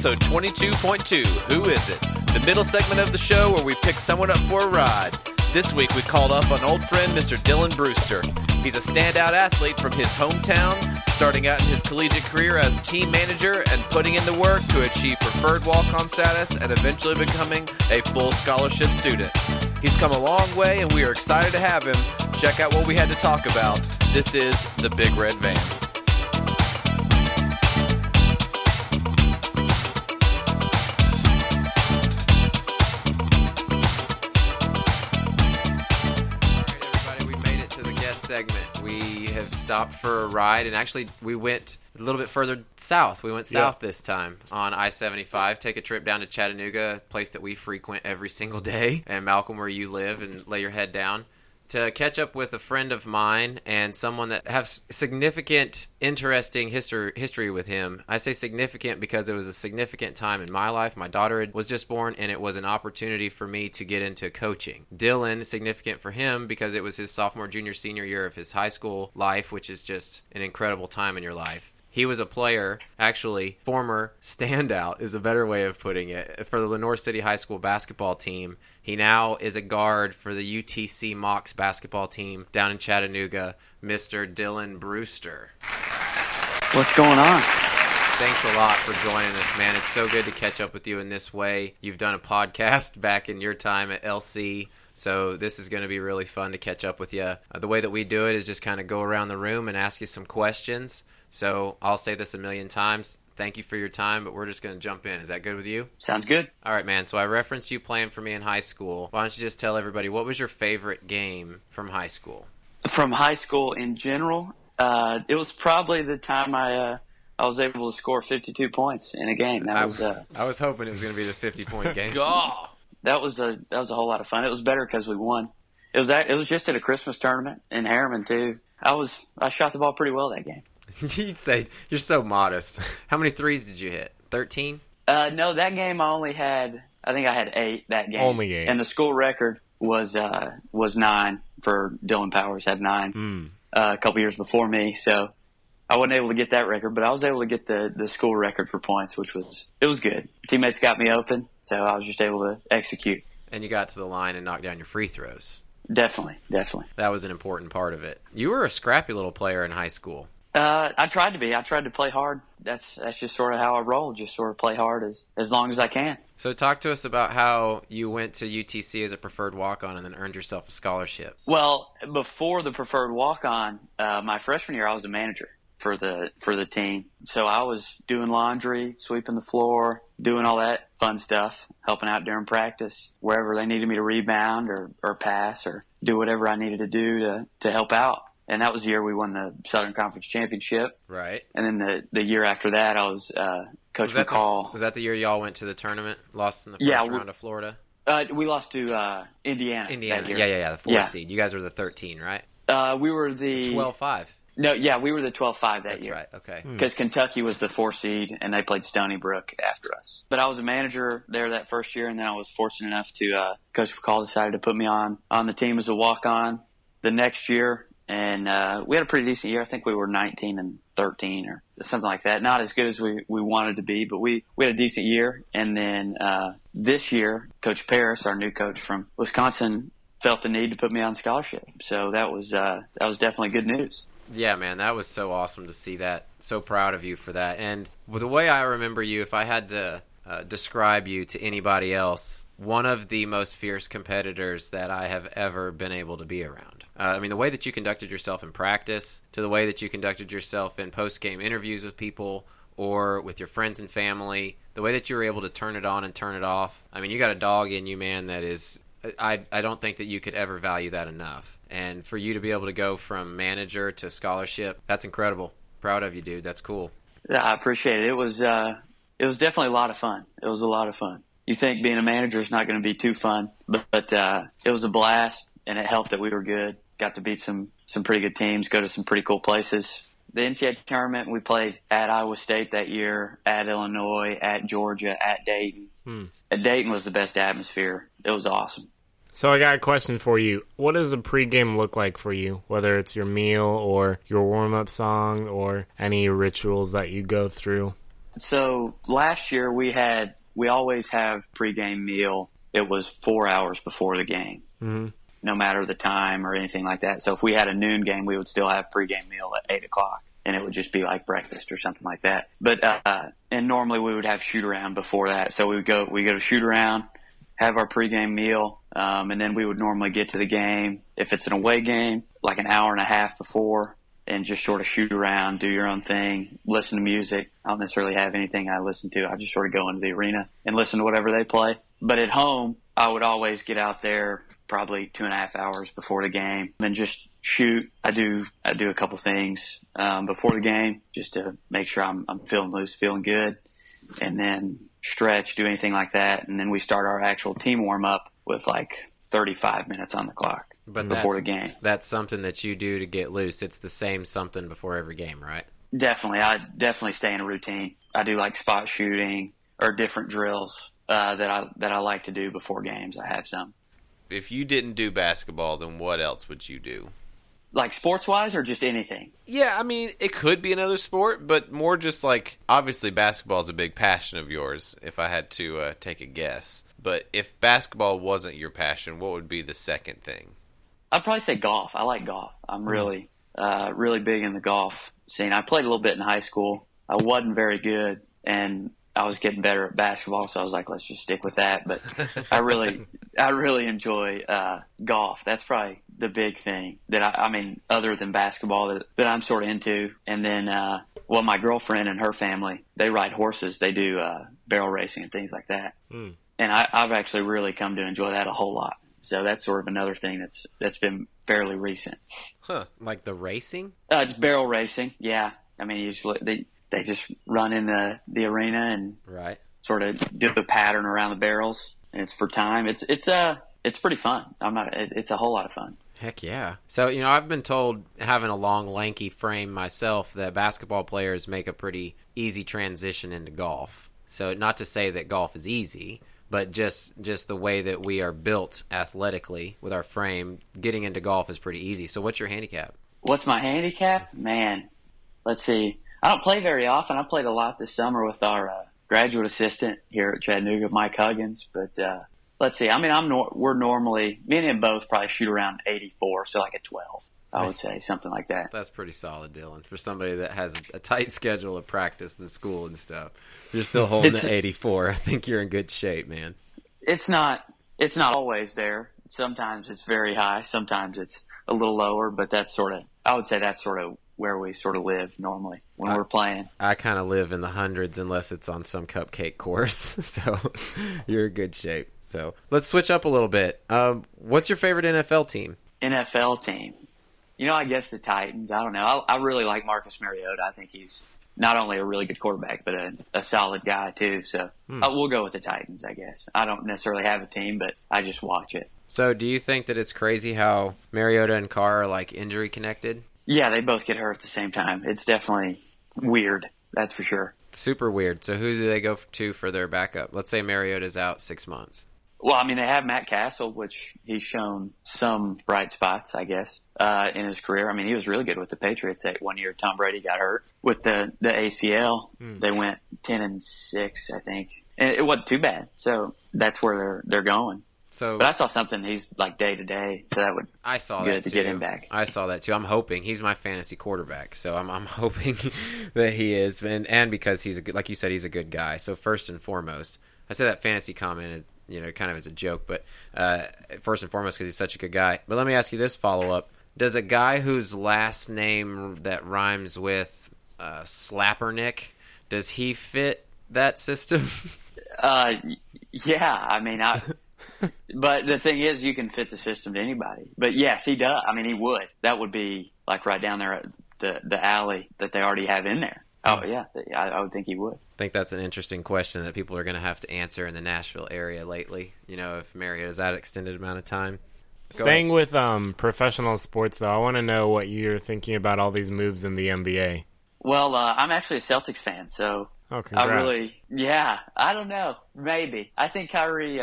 Episode 22.2, Who Is It? The middle segment of the show where we pick someone up for a ride. This week we called up an old friend, Mr. Dylan Brewster. He's a standout athlete from his hometown, starting out in his collegiate career as team manager and putting in the work to achieve preferred walk-on status and eventually becoming a full scholarship student. He's come a long way and we are excited to have him. Check out what we had to talk about. This is the Big Red Van. Segment. We have stopped for a ride, and actually we went a little bit further south. We went south this time on I-75, take a trip down to Chattanooga, a place that we frequent every single day, and Malcolm, where you live, and lay your head down, to catch up with a friend of mine and someone that has significant, interesting history with him. I say significant because it was a significant time in my life. My daughter was just born, and it was an opportunity for me to get into coaching. Dylan, significant for him because it was his sophomore, junior, senior year of his high school life, which is just an incredible time in your life. He was a player, actually, former standout is a better way of putting it, for the Lenoir City High School basketball team. He now is a guard for the UTC Mocs basketball team down in Chattanooga, Mr. Dylan Brewster. What's going on? Thanks a lot for joining us, man. It's so good to catch up with you in this way. You've done a podcast back in your time at LC. So this is going to be really fun to catch up with you. The way that we do it is just kind of go around the room and ask you some questions. So I'll say this a million times. Thank you for your time, but we're just going to jump in. Is that good with you? Sounds good. All right, man. So I referenced you playing for me in high school. Why don't you just tell everybody, what was your favorite game from high school? From high school in general? It was probably the time I was able to score 52 points in a game. That I was hoping it was going to be the 50-point game. God. That was a whole lot of fun. It was better because we won. It was just at a Christmas tournament in Harriman too. I shot the ball pretty well that game. You'd say you're so modest. How many threes did you hit? 13? No, that game I had 8 that game. Only 8. And the school record was 9 for Dylan Powers, had 9 a couple years before me. So I wasn't able to get that record, but I was able to get the school record for points, which was good. Teammates got me open, so I was just able to execute. And you got to the line and knocked down your free throws. Definitely. That was an important part of it. You were a scrappy little player in high school. I tried to be. I tried to play hard. That's just sort of how I roll, just sort of play hard as long as I can. So talk to us about how you went to UTC as a preferred walk-on and then earned yourself a scholarship. Well, before the preferred walk-on, my freshman year, I was a manager for the team. So I was doing laundry, sweeping the floor, doing all that fun stuff, helping out during practice, wherever they needed me to rebound or pass or do whatever I needed to do to help out. And that was the year we won the Southern Conference Championship. Right. And then the year after that, I was Coach McCall. Was that the year y'all went to the tournament, lost in the first round of Florida? We lost to Indiana. Indiana, the 4th seed. You guys were the 13, right? We were the 12-5. No, yeah, we were the 12-5 that year. That's right, okay. Because Kentucky was the 4th seed, and they played Stony Brook after us. But I was a manager there that first year, and then I was fortunate enough to Coach McCall decided to put me on the team as a walk-on the next year. And we had a pretty decent year. I think we were 19-13 or something like that. Not as good as we wanted to be, but we had a decent year. And then this year, Coach Paris, our new coach from Wisconsin, felt the need to put me on scholarship. So that was definitely good news. Yeah, man, that was so awesome to see that. So proud of you for that. And the way I remember you, if I had to describe you to anybody else, one of the most fierce competitors that I have ever been able to be around. I mean, the way that you conducted yourself in practice, to the way that you conducted yourself in post-game interviews with people or with your friends and family, the way that you were able to turn it on and turn it off. I mean, you got a dog in you, man, that is... I don't think that you could ever value that enough. And for you to be able to go from manager to scholarship, that's incredible. Proud of you, dude. That's cool. I appreciate it. It was definitely a lot of fun. It was a lot of fun. You think being a manager is not going to be too fun, but it was a blast, and it helped that we were good. Got to beat some pretty good teams, go to some pretty cool places. The NCAA tournament, we played at Iowa State that year, at Illinois, at Georgia, at Dayton. At Dayton was the best atmosphere. It was awesome. So I got a question for you. What does a pregame look like for you, whether it's your meal or your warm-up song or any rituals that you go through? So last year we always have pregame meal. It was 4 hours before the game, no matter the time or anything like that. So if we had a noon game, we would still have pregame meal at 8 o'clock, and it would just be like breakfast or something like that. But and normally we would have shoot around before that. So we go to shoot around, have our pregame meal, and then we would normally get to the game. If it's an away game, like an hour and a half before, and just sort of shoot around, do your own thing, listen to music. I don't necessarily have anything I listen to. I just sort of go into the arena and listen to whatever they play. But at home, I would always get out there probably 2.5 hours before the game and just shoot. I do a couple things before the game just to make sure I'm feeling loose, feeling good, and then stretch, do anything like that. And then we start our actual team warm-up with like 35 minutes on the clock. But before the game, that's something that you do to get loose. It's the same something before every game, right? Definitely. I definitely stay in a routine. I do like spot shooting or different drills that I like to do before games. I have some. If you didn't do basketball, then what else would you do? Like sports-wise or just anything? Yeah, I mean, it could be another sport, but more just like, obviously basketball is a big passion of yours, if I had to take a guess. But if basketball wasn't your passion, what would be the second thing? I'd probably say golf. I like golf. I'm really big in the golf scene. I played a little bit in high school. I wasn't very good, and I was getting better at basketball, so I was like, let's just stick with that. But I really enjoy golf. That's probably the big thing that I mean, other than basketball, that I'm sort of into. And then, well, my girlfriend and her family, they ride horses. They do barrel racing and things like that. And I've actually really come to enjoy that a whole lot. So that's sort of another thing that's been fairly recent. Huh? Like the racing? It's barrel racing. Yeah. I mean, usually they just run in the arena and sort of do the pattern around the barrels, and it's for time. It's pretty fun. It's a whole lot of fun. Heck yeah. So, you know, I've been told, having a long, lanky frame myself, that basketball players make a pretty easy transition into golf. So not to say that golf is easy, but just the way that we are built athletically with our frame, getting into golf is pretty easy. So what's your handicap? What's my handicap? Man, let's see. I don't play very often. I played a lot this summer with our graduate assistant here at Chattanooga, Mike Huggins. But let's see. I mean, we're normally – me and him both probably shoot around 84, so like a 12, I would say, something like that. That's pretty solid, Dylan, for somebody that has a tight schedule of practice and school and stuff. You're still holding the 84. I think you're in good shape, man. It's not always there. Sometimes it's very high. Sometimes it's a little lower, but I would say that's sort of where we sort of live normally when we're playing. I kind of live in the hundreds unless it's on some cupcake course. So you're in good shape. So let's switch up a little bit. What's your favorite NFL team? NFL team. You know, I guess the Titans. I don't know. I really like Marcus Mariota. I think he's not only a really good quarterback, but a solid guy, too. So we'll go with the Titans, I guess. I don't necessarily have a team, but I just watch it. So do you think that it's crazy how Mariota and Carr are, like, injury-connected? Yeah, they both get hurt at the same time. It's definitely weird, that's for sure. Super weird. So who do they go to for their backup? Let's say Mariota's out 6 months. Well, I mean, they have Matt Cassel, which he's shown some bright spots, I guess, in his career. I mean, he was really good with the Patriots that one year. Tom Brady got hurt with the ACL. They went 10-6, I think. And it wasn't too bad. So that's where they're going. So, but I saw something. He's like day to day, so that would be good to get him back. I saw that too. I'm hoping he's my fantasy quarterback, so I'm hoping that he is, and because he's a good, like you said, he's a good guy. So first and foremost, I said that fantasy comment, you know, kind of as a joke, but first and foremost because he's such a good guy. But let me ask you this follow up: does a guy whose last name that rhymes with Slappernick, does he fit that system? Yeah, I mean, but the thing is, you can fit the system to anybody. But yes, he does. I mean, he would. That would be like right down there the alley that they already have in there. Oh, yeah, I would think he would. I think that's an interesting question that people are going to have to answer in the Nashville area lately. You know, if Mariota's that extended amount of time. Staying with professional sports, though, I want to know what you're thinking about all these moves in the NBA. Well, I'm actually a Celtics fan, so I don't know. Maybe. I think Kyrie's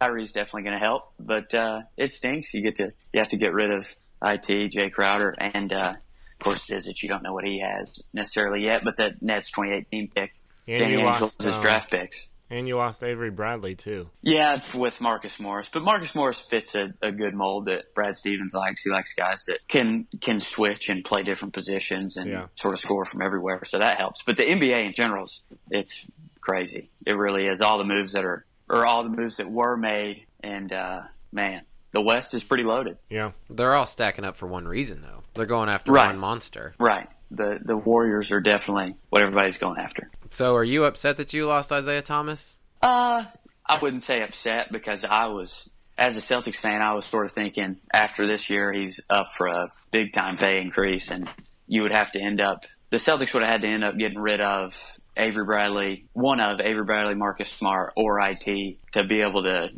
definitely going to help, but it stinks. You have to get rid of IT, Jay Crowder, and of course, is that you don't know what he has necessarily yet, but the Nets 2018 pick, and Danny Angel's draft picks. And you lost Avery Bradley, too. Yeah, with Marcus Morris. But Marcus Morris fits a good mold that Brad Stevens likes. He likes guys that can switch and play different positions and sort of score from everywhere, so that helps. But the NBA in general, it's crazy. It really is. All the moves that were made, and, man, the West is pretty loaded. Yeah. They're all stacking up for one reason, though. They're going after one monster. Right. The Warriors are definitely what everybody's going after. So are you upset that you lost Isaiah Thomas? I wouldn't say upset, because I was, as a Celtics fan, I was sort of thinking after this year he's up for a big-time pay increase, and you would have to end up – the Celtics would have had to end up getting rid of Avery Bradley, Marcus Smart, or IT to be able to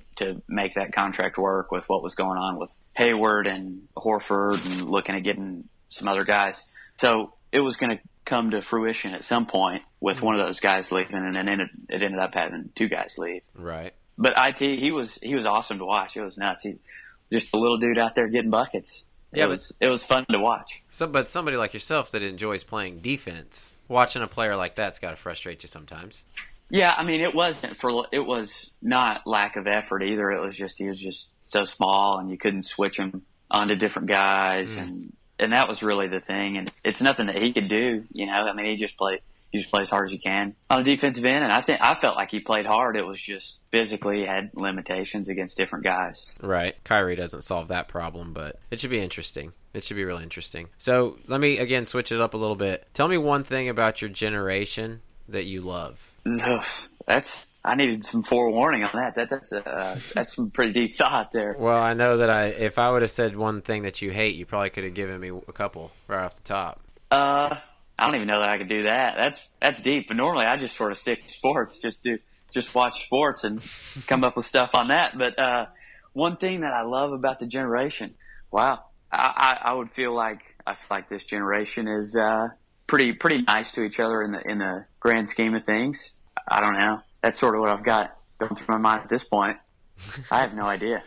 make that contract work with what was going on with Hayward and Horford and looking at getting some other guys. So it was going to come to fruition at some point with one of those guys leaving, and then it ended up having two guys leave. Right. But IT, he was awesome to watch. It was nuts. He just a little dude out there getting buckets. Yeah, it was fun to watch. But somebody like yourself that enjoys playing defense, watching a player like that's got to frustrate you sometimes. Yeah, I mean, it was not lack of effort either. It was just he was just so small, and you couldn't switch him onto different guys, and that was really the thing. And it's nothing that he could do, you know. I mean, he just plays as hard as you can on the defensive end. And I felt like he played hard. It was just physically had limitations against different guys. Right. Kyrie doesn't solve that problem, but it should be interesting. It should be really interesting. So let me, again, switch it up a little bit. Tell me one thing about your generation that you love. I needed some forewarning on that. That's some pretty deep thought there. Well, I know that if I would have said one thing that you hate, you probably could have given me a couple right off the top. I don't even know that I could do that. That's deep. But normally I just sort of stick to sports, just watch sports and come up with stuff on that. But one thing that I love about the generation, wow, I would feel like this generation is pretty nice to each other in the grand scheme of things. I don't know. That's sort of what I've got going through my mind at this point. I have no idea.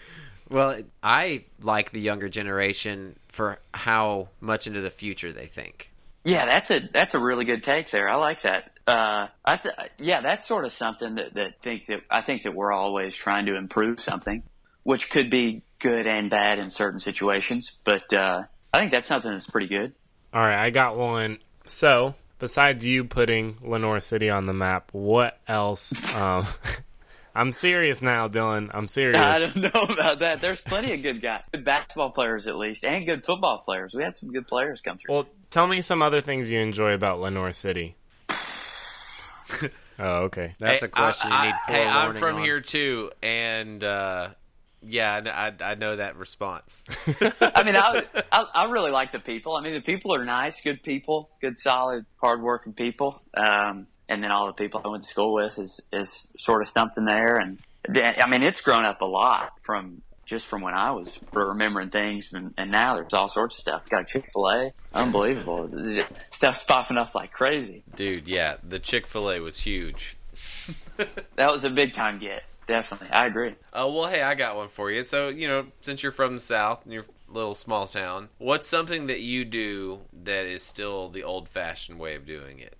Well, I like the younger generation for how much into the future they think. Yeah, that's a really good take there. I like that. That's sort of something that I think that we're always trying to improve something, which could be good and bad in certain situations. But I think that's something that's pretty good. All right, I got one. So besides you putting Lenoir City on the map, what else? I'm serious now, Dylan. I'm serious. I don't know about that. There's plenty of good guys, good basketball players at least, and good football players. We had some good players come through. Well, tell me some other things you enjoy about Lenoir City. Oh, okay. That's a question you need forewarning on. Hey, I'm from here, too, and I know that response. I mean, I really like the people. I mean, the people are nice, good people, good, solid, hardworking people. And then all the people I went to school with is sort of something there. And, I mean, it's grown up a lot from when I was remembering things, and now there's all sorts of stuff. Got a Chick-fil-A. Unbelievable. Stuff's popping up like crazy. Dude, yeah, the Chick-fil-A was huge. That was a big-time get, definitely. I agree. Well, hey, I got one for you. So, you know, since you're from the South and you're a little small town, what's something that you do that is still the old-fashioned way of doing it?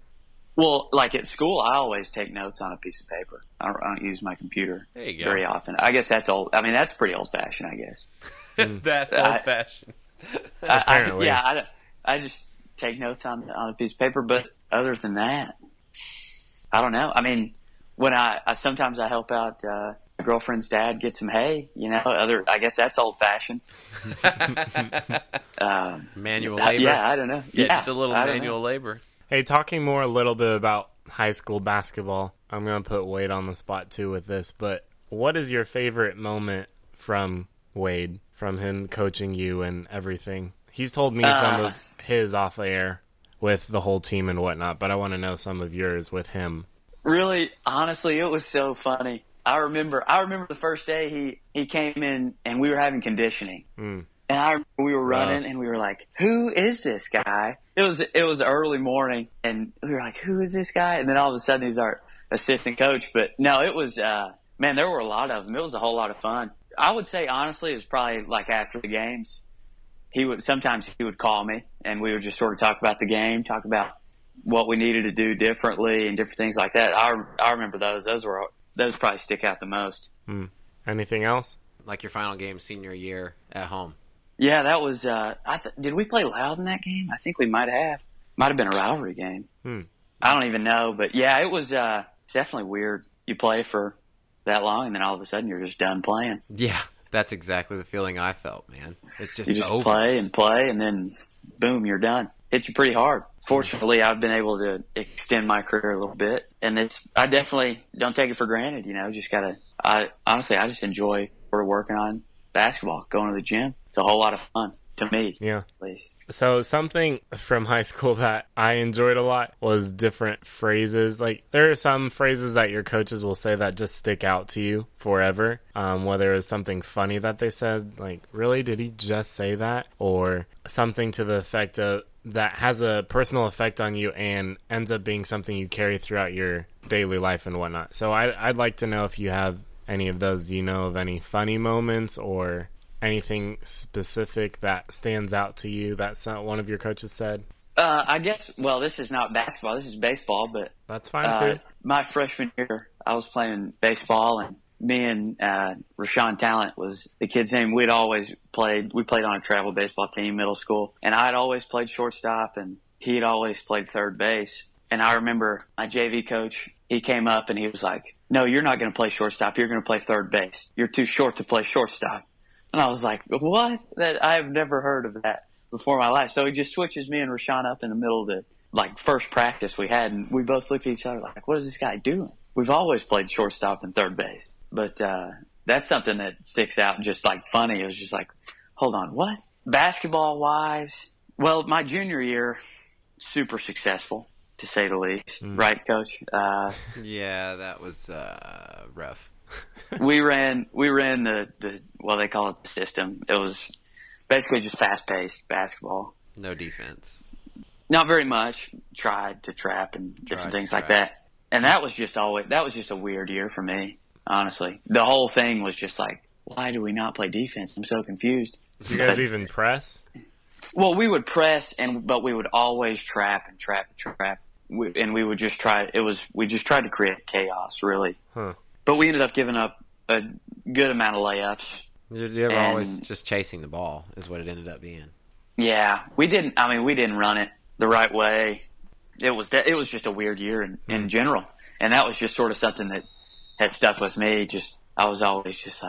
Well, like at school, I always take notes on a piece of paper. I don't use my computer very often. I guess that's old. I mean, that's pretty old-fashioned, I guess. That's old-fashioned. Apparently. I just take notes on a piece of paper. But other than that, I don't know. I mean, when sometimes I help out my girlfriend's dad get some hay. You know, I guess that's old-fashioned. Manual labor. Yeah, I don't know. Yeah, just a little manual labor. Hey, talking more a little bit about high school basketball, I'm going to put Wade on the spot too with this, but what is your favorite moment from Wade, from him coaching you and everything? He's told me some of his off air with the whole team and whatnot, but I want to know some of yours with him. Really, honestly, it was so funny. I remember the first day he came in and we were having conditioning. Mm. And I remember we were running and we were like, who is this guy? It was early morning and we were like, who is this guy? And then all of a sudden he's our assistant coach. But no, it was, man, there were a lot of them. It was a whole lot of fun. I would say, honestly, it was probably like after the games, sometimes he would call me and we would just sort of talk about the game, talk about what we needed to do differently and different things like that. I remember those. Those probably stick out the most. Mm. Anything else? Like your final game senior year at home. Yeah, that was did we play Loud in that game? I think we might have been a rivalry game. Mm. I don't even know, but yeah, it was it's definitely weird. You play for that long and then all of a sudden you're just done playing. Yeah, that's exactly the feeling I felt, man. It's just over. play and then boom, you're done. It's pretty hard. Fortunately, I've been able to extend my career a little bit, and I definitely don't take it for granted. You know, just gotta. I just enjoy sort of working on basketball, going to the gym. It's a whole lot of fun to me. Yeah, at least. So something from high school that I enjoyed a lot was different phrases. Like there are some phrases that your coaches will say that just stick out to you forever. Whether it was something funny that they said, like really, did he just say that, or something to the effect of. That has a personal effect on you and ends up being something you carry throughout your daily life and whatnot. So I'd like to know if you have any of those. Do you know of any funny moments or anything specific that stands out to you that one of your coaches said? I guess, well, this is not basketball. This is baseball, but... That's fine, too. My freshman year, I was playing baseball, and me and Rashawn Tallant was the kid's name. We'd always played. We played on a travel baseball team, middle school. And I'd always played shortstop, and he'd always played third base. And I remember my JV coach, he came up and he was like, no, you're not going to play shortstop. You're going to play third base. You're too short to play shortstop. And I was like, what? That I've never heard of that before in my life. So he just switches me and Rashawn up in the middle of the first practice we had. And we both looked at each other like, what is this guy doing? We've always played shortstop and third base. But that's something that sticks out and just, funny. It was just like, hold on, what? Basketball-wise, well, my junior year, super successful, to say the least. Mm. Right, Coach? Yeah, that was rough. we ran the – well, they call it the system. It was basically just fast-paced basketball. No defense. Not very much. Tried to trap and different things like that. And that was just a weird year for me. Honestly, the whole thing was just like, why do we not play defense? I'm so confused. Did you guys even press? Well, we would press, but we would always trap. We would just try. We just tried to create chaos, really. Huh. But we ended up giving up a good amount of layups. You were always just chasing the ball, is what it ended up being. Yeah, we didn't run it the right way. It was just a weird year in general, and that was just sort of something that. Has stuck with me. Just I was always just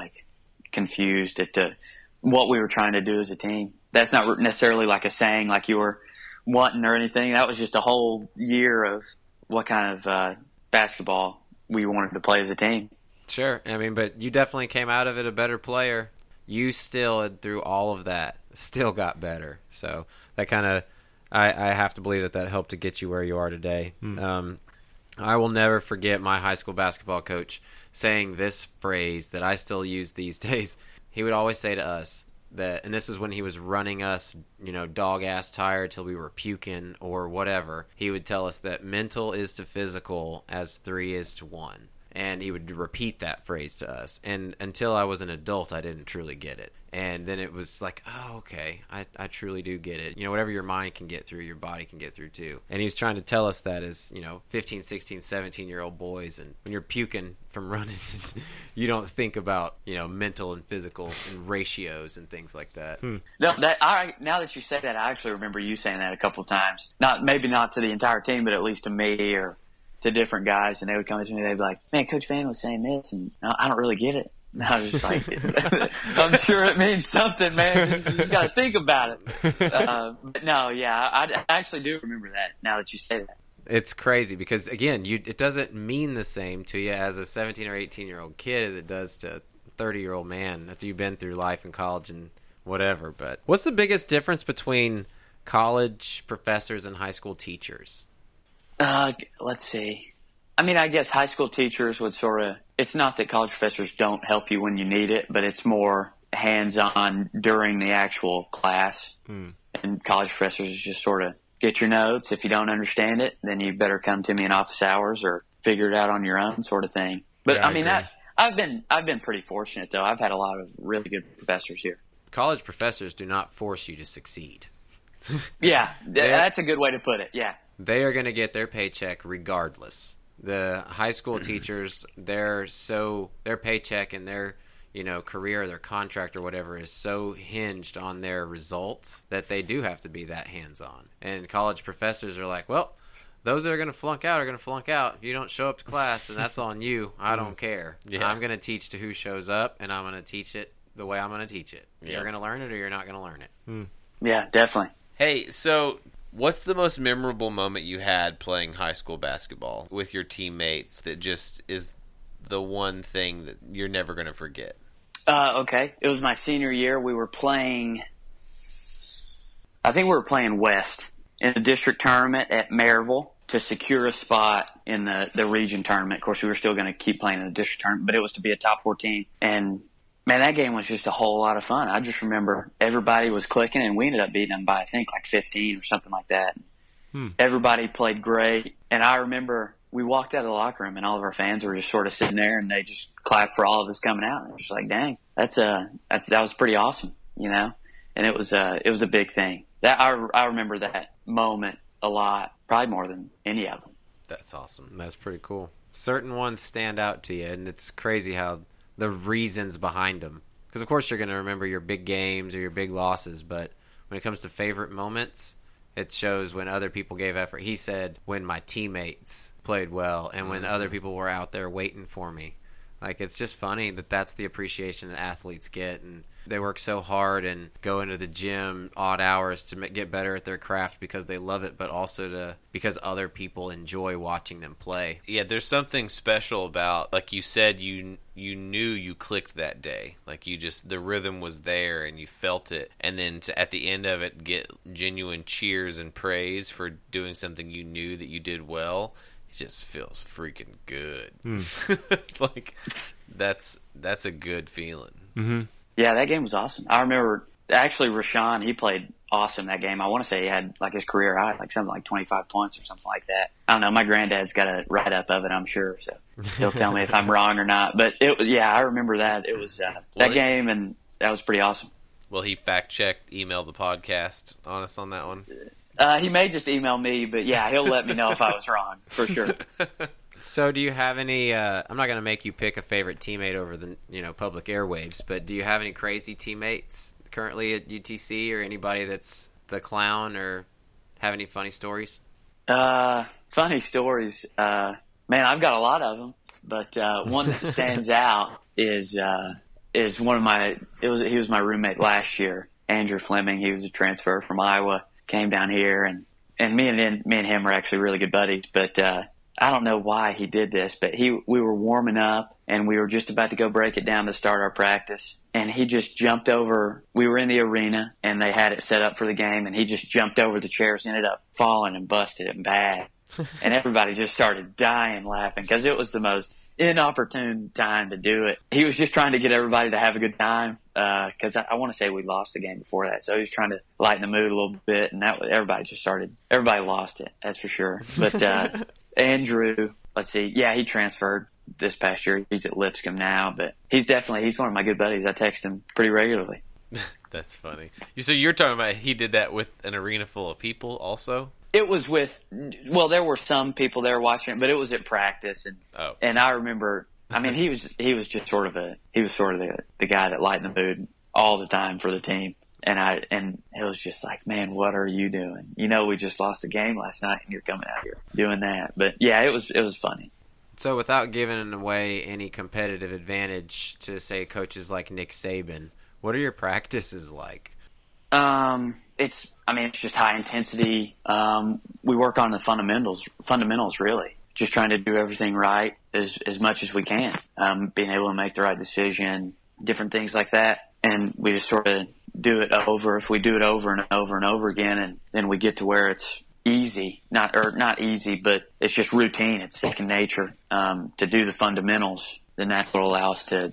confused at what we were trying to do as a team. That's not necessarily like a saying like you were wanting or anything. That was just a whole year of what kind of basketball we wanted to play as a team. Sure. I mean, but you definitely came out of it a better player. You still, through all of that, still got better. So that kind of I have to believe that helped to get you where you are today. Mm. I will never forget my high school basketball coach saying this phrase that I still use these days. He would always say to us that, and this is when he was running us, dog ass tired till we were puking or whatever. He would tell us that mental is to physical as 3 is to 1. And he would repeat that phrase to us. And until I was an adult, I didn't truly get it. And then it was like, oh, okay, I truly do get it. Whatever your mind can get through, your body can get through too. And he's trying to tell us that as, 15, 16, 17-year-old boys. And when you're puking from running, you don't think about, mental and physical and ratios and things like that. Hmm. No, now that you say that, I actually remember you saying that a couple of times. Maybe not to the entire team, but at least to me or to different guys, and they would come to me, they'd be like, man, Coach Van was saying this, and I don't really get it. And I was just like, I'm sure it means something, man. Just got to think about it. But no, yeah, I actually do remember that now that you say that. It's crazy because, again, it doesn't mean the same to you as a 17 or 18-year-old kid as it does to a 30-year-old man after you've been through life and college and whatever. But what's the biggest difference between college professors and high school teachers? Let's see. I mean, I guess high school teachers would sort of – it's not that college professors don't help you when you need it, but it's more hands-on during the actual class. Mm. And college professors just sort of get your notes. If you don't understand it, then you better come to me in office hours or figure it out on your own sort of thing. But, yeah, I mean, I've been pretty fortunate, though. I've had a lot of really good professors here. College professors do not force you to succeed. Yeah, that's a good way to put it, yeah. They are going to get their paycheck regardless. The high school teachers, their paycheck and their, you know, career, their contract or whatever is so hinged on their results that they do have to be that hands-on. And college professors are like, well, those that are going to flunk out are going to flunk out. If you don't show up to class, then that's on you. I don't care. Yeah. I'm going to teach to who shows up, and I'm going to teach it the way I'm going to teach it. Yeah. You're going to learn it or you're not going to learn it. Mm. Yeah, definitely. Hey, so what's the most memorable moment you had playing high school basketball with your teammates that just is the one thing that you're never going to forget? Okay. It was my senior year. We were playing – I think we were playing West in a district tournament at Maryville to secure a spot in the region tournament. Of course, we were still going to keep playing in the district tournament, but it was to be a top 4 team. And, man, that game was just a whole lot of fun. I just remember everybody was clicking, and we ended up beating them by, I think, like 15 or something like that. Hmm. Everybody played great. And I remember we walked out of the locker room, and all of our fans were just sort of sitting there, and they just clapped for all of us coming out. And it was just like, dang, that was pretty awesome, you know? And it was a big thing. I remember that moment a lot, probably more than any of them. That's awesome. That's pretty cool. Certain ones stand out to you, and it's crazy how the reasons behind them. Because, of course, you're going to remember your big games or your big losses, but when it comes to favorite moments, it shows when other people gave effort. He said when my teammates played well and when other people were out there waiting for me. Like, it's just funny that that's the appreciation that athletes get, and they work so hard and go into the gym odd hours to get better at their craft because they love it, but also because other people enjoy watching them play. Yeah, there's something special about, like you said, you knew you clicked that day. Like you just, the rhythm was there and you felt it. And then at the end of it, get genuine cheers and praise for doing something you knew that you did well. It just feels freaking good. Mm. Like that's a good feeling. Mm-hmm. Yeah, that game was awesome. I remember actually Rashawn, he played awesome that game. I want to say he had like his career high, like something like 25 points or something like that. I don't know. My granddad's got a write-up of it, I'm sure, so he'll tell me if I'm wrong or not. But I remember that. It was game, and that was pretty awesome. Will he fact-check, email the podcast on us on that one? He may just email me, but yeah, he'll let me know if I was wrong for sure. So do you have any I'm not going to make you pick a favorite teammate over the public airwaves, but do you have any crazy teammates currently at UTC or anybody that's the clown or have any funny stories? Man, I've got a lot of them, but one that stands out is one of my – he was my roommate last year, Andrew Fleming. He was a transfer from Iowa, came down here, and me and him are actually really good buddies, but I don't know why he did this, but we were warming up and we were just about to go break it down to start our practice. And he just jumped over. We were in the arena and they had it set up for the game. And he just jumped over the chairs, ended up falling and busted it bad. And everybody just started dying laughing because it was the most inopportune time to do it. He was just trying to get everybody to have a good time because I want to say we lost the game before that. So he was trying to lighten the mood a little bit. And everybody lost it. That's for sure. But, Andrew, let's see. Yeah, he transferred this past year. He's at Lipscomb now, but he's one of my good buddies. I text him pretty regularly. That's funny. So you're talking about he did that with an arena full of people also? It was with – well, there were some people there watching it, but it was at practice. And I remember – I mean, he was just sort of the guy that lightened the mood all the time for the team. And it was just like, man, what are you doing? We just lost the game last night, and you're coming out here doing that. But yeah, it was funny. So without giving away any competitive advantage to say coaches like Nick Saban, what are your practices like? It's just high intensity. We work on the fundamentals really, just trying to do everything right as much as we can. Being able to make the right decision, different things like that, and we just sort of do it over, if we do it over and over and over again, and then we get to where it's easy, not easy, but it's just routine. It's second nature to do the fundamentals. Then that's what allows us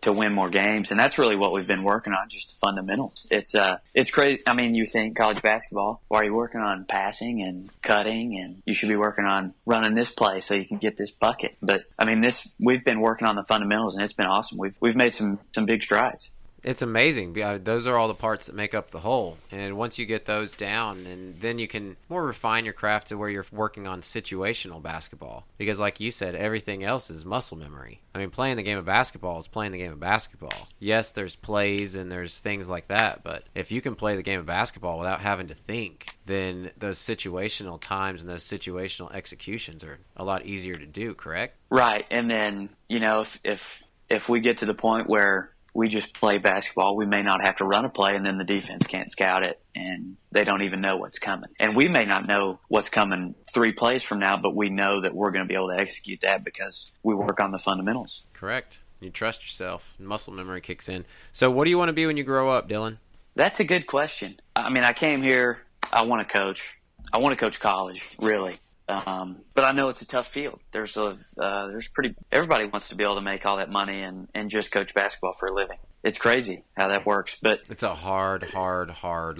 to win more games, and that's really what we've been working on, just the fundamentals. It's crazy. I mean, you think college basketball, why are you working on passing and cutting, and you should be working on running this play so you can get this bucket. But I mean, we've been working on the fundamentals, and it's been awesome. We've made some big strides. It's amazing. Those are all the parts that make up the whole. And once you get those down, and then you can more refine your craft to where you're working on situational basketball. Because like you said, everything else is muscle memory. I mean, playing the game of basketball is playing the game of basketball. Yes, there's plays and there's things like that. But if you can play the game of basketball without having to think, then those situational times and those situational executions are a lot easier to do, correct? Right. And then, you know, if we get to the point where we just play basketball, we may not have to run a play, and then the defense can't scout it, and they don't even know what's coming. And we may not know what's coming 3 plays from now, but we know that we're going to be able to execute that because we work on the fundamentals. Correct. You trust yourself. Muscle memory kicks in. So what do you want to be when you grow up, Dylan? That's a good question. I mean, I came here. I want to coach. I want to coach college, really. But I know it's a tough field. Everybody wants to be able to make all that money and just coach basketball for a living. It's crazy how that works, but it's a hard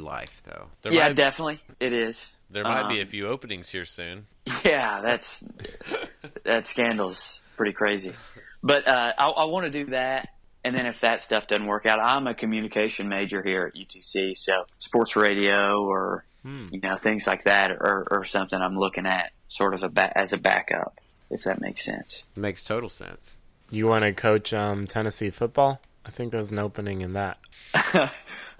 life though. Definitely it is. There might be a few openings here soon. Yeah. That scandal's pretty crazy, but, I want to do that. And then if that stuff doesn't work out, I'm a communication major here at UTC. So sports radio or, you know, things like that or something I'm looking at sort of as a backup, if that makes sense. It makes total sense. You want to coach Tennessee football? I think there's an opening in that.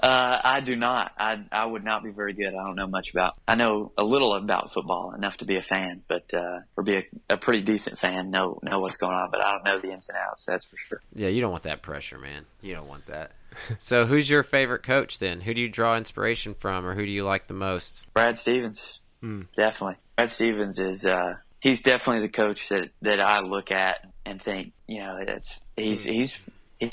I do not. I would not be very good. I don't know much about. I know a little about football, enough to be a fan, but or be a pretty decent fan. Know what's going on, but I don't know the ins and outs. That's for sure. Yeah, you don't want that pressure, man. You don't want that. So, who's your favorite coach then? Who do you draw inspiration from, or who do you like the most? Brad Stevens, definitely. Brad Stevens is he's definitely the coach that I look at and think, you know, he's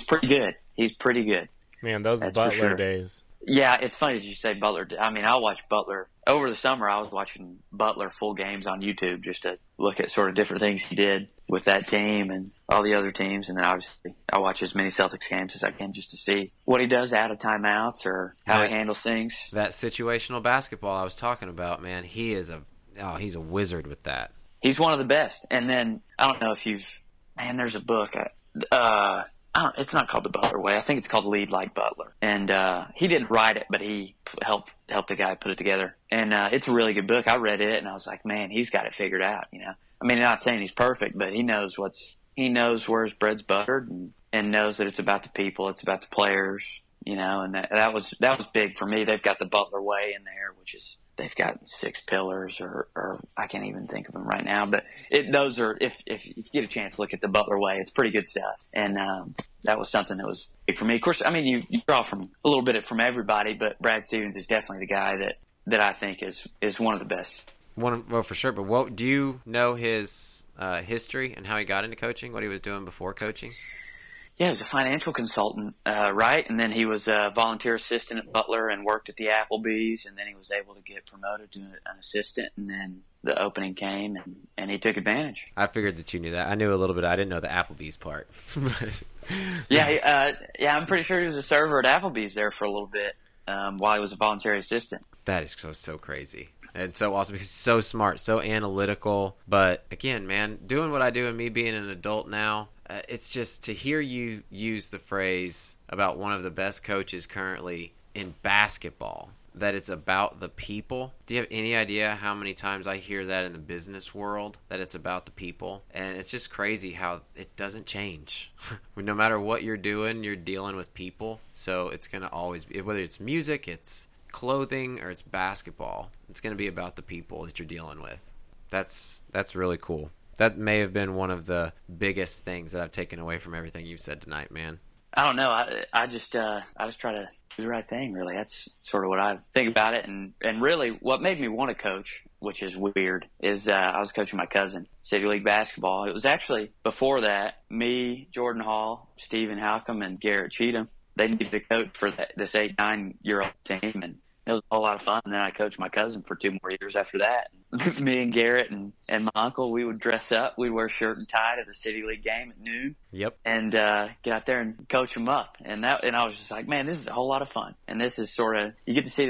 pretty good. He's pretty good. Man, those Butler days. Yeah, it's funny that you say Butler. I mean, I watch Butler. Over the summer, I was watching Butler full games on YouTube just to look at sort of different things he did with that team and all the other teams. And then obviously I watch as many Celtics games as I can just to see what he does out of timeouts or how he handles things. That situational basketball I was talking about, man, he is he's a wizard with that. He's one of the best. And then I don't know if there's a book. It's not called The Butler Way. I think it's called Lead Like Butler. And he didn't write it, but he helped a guy put it together. And it's a really good book. I read it, and I was like, man, he's got it figured out, you know. I mean, not saying he's perfect, but he knows where his bread's buttered and knows that it's about the people, it's about the players, you know. And that was big for me. They've got The Butler Way in there, which is they've got 6 pillars or I can't even think of them right now. But those are, if you get a chance, look at The Butler Way. It's pretty good stuff. And that was something that was big for me. Of course, I mean, you draw from a little bit from everybody, but Brad Stevens is definitely the guy that I think is one of the best. Well, for sure. But what do you know his history and how he got into coaching, what he was doing before coaching? Yeah, he was a financial consultant, right? And then he was a volunteer assistant at Butler and worked at the Applebee's, and then he was able to get promoted to an assistant, and then the opening came, and he took advantage. I figured that you knew that. I knew a little bit. I didn't know the Applebee's part. Yeah, I'm pretty sure he was a server at Applebee's there for a little bit while he was a voluntary assistant. That is so crazy. And so awesome. He's so smart, so analytical. But again, man, doing what I do and me being an adult now, it's just to hear you use the phrase about one of the best coaches currently in basketball, that it's about the people. Do you have any idea how many times I hear that in the business world, that it's about the people? And it's just crazy how it doesn't change. No matter what you're doing, you're dealing with people. So it's going to always be, whether it's music, it's clothing, or it's basketball, it's going to be about the people that you're dealing with. That's really cool. That may have been one of the biggest things that I've taken away from everything you've said tonight, man. I don't know. I just try to do the right thing, really. That's sort of what I think about it. And really what made me want to coach, which is weird, is I was coaching my cousin, City League basketball. It was actually before that, me, Jordan Hall, Stephen Halcomb, and Garrett Cheatham they needed a coach for this 8-9-year-old team, and it was a whole lot of fun. And then I coached my cousin for 2 more years after that. Me and Garrett and my uncle, we would dress up. We'd wear shirt and tie to the City League game at noon. Yep. And get out there and coach them up. And I was just like, man, this is a whole lot of fun. And this is sort of, you get to see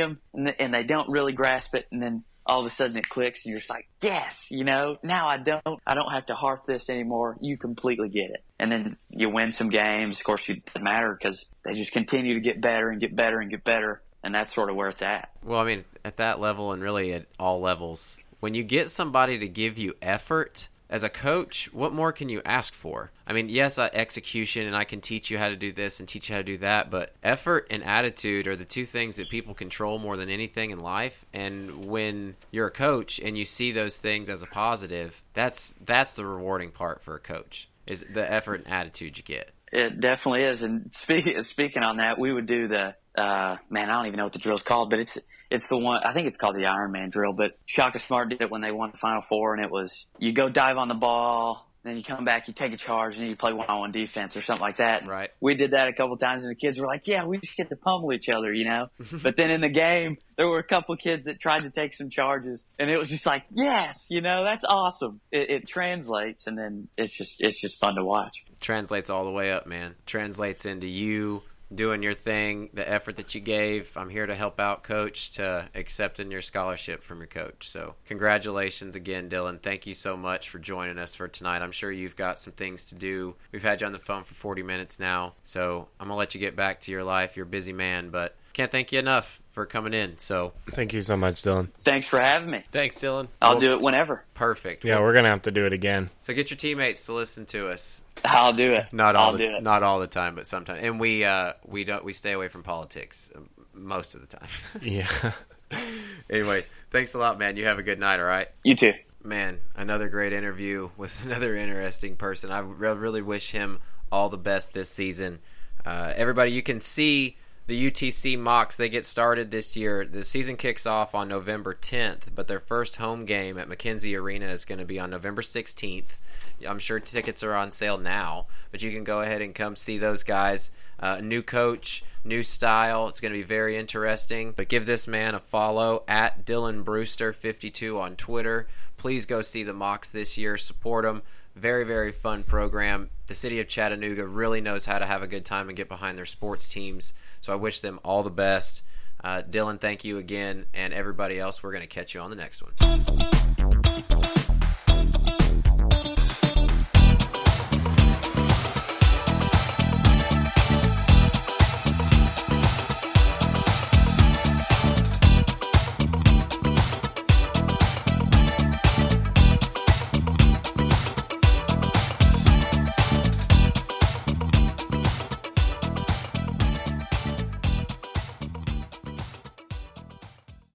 them, and they don't really grasp it. And then all of a sudden it clicks, and you're just like, yes, now I don't have to harp this anymore. You completely get it. And then you win some games. Of course, it doesn't matter because they just continue to get better and get better and get better. And that's sort of where it's at. Well, I mean, at that level and really at all levels, when you get somebody to give you effort as a coach, what more can you ask for? I mean, yes, execution, and I can teach you how to do this and teach you how to do that, but effort and attitude are the two things that people control more than anything in life. And when you're a coach and you see those things as a positive, that's the rewarding part for a coach, is the effort and attitude you get. It definitely is. And speaking on that, we would do the I don't even know what the drill's called, but it's the one, I think it's called the Ironman drill, but Shaka Smart did it when they won the Final Four, and it was, you go dive on the ball, then you come back, you take a charge, and you play one-on-one defense or something like that. Right. We did that a couple times, and the kids were like, yeah, we just get to pummel each other, But then in the game, there were a couple kids that tried to take some charges, and it was just like, yes, that's awesome. It translates, and then it's just fun to watch. Translates all the way up, man. Translates into you doing your thing, the effort that you gave, I'm here to help out, coach, to accepting your scholarship from your coach. So congratulations again, Dylan. Thank you so much for joining us for tonight. I'm sure you've got some things to do. We've had you on the phone for 40 minutes now, so I'm going to let you get back to your life. You're a busy man, but can't thank you enough for coming in. So thank you so much, Dylan. Thanks for having me. Thanks, Dylan. I'll do it whenever. Perfect. Yeah, we're going to have to do it again. So get your teammates to listen to us. I'll do it. Not all the time, but sometimes. And we stay away from politics most of the time. Yeah. Anyway, thanks a lot, man. You have a good night, all right? You too. Man, another great interview with another interesting person. I really wish him all the best this season. Everybody, you can see the UTC Mocs, they get started this year. The season kicks off on November 10th, but their first home game at McKenzie Arena is going to be on November 16th. I'm sure tickets are on sale now, but you can go ahead and come see those guys. New coach, new style. It's going to be very interesting. But give this man a follow at Dylan Brewster 52 on Twitter. Please go see the Mocs this year. Support them. Very, very fun program. The city of Chattanooga really knows how to have a good time and get behind their sports teams. So I wish them all the best. Dylan, thank you again. And everybody else, we're going to catch you on the next one.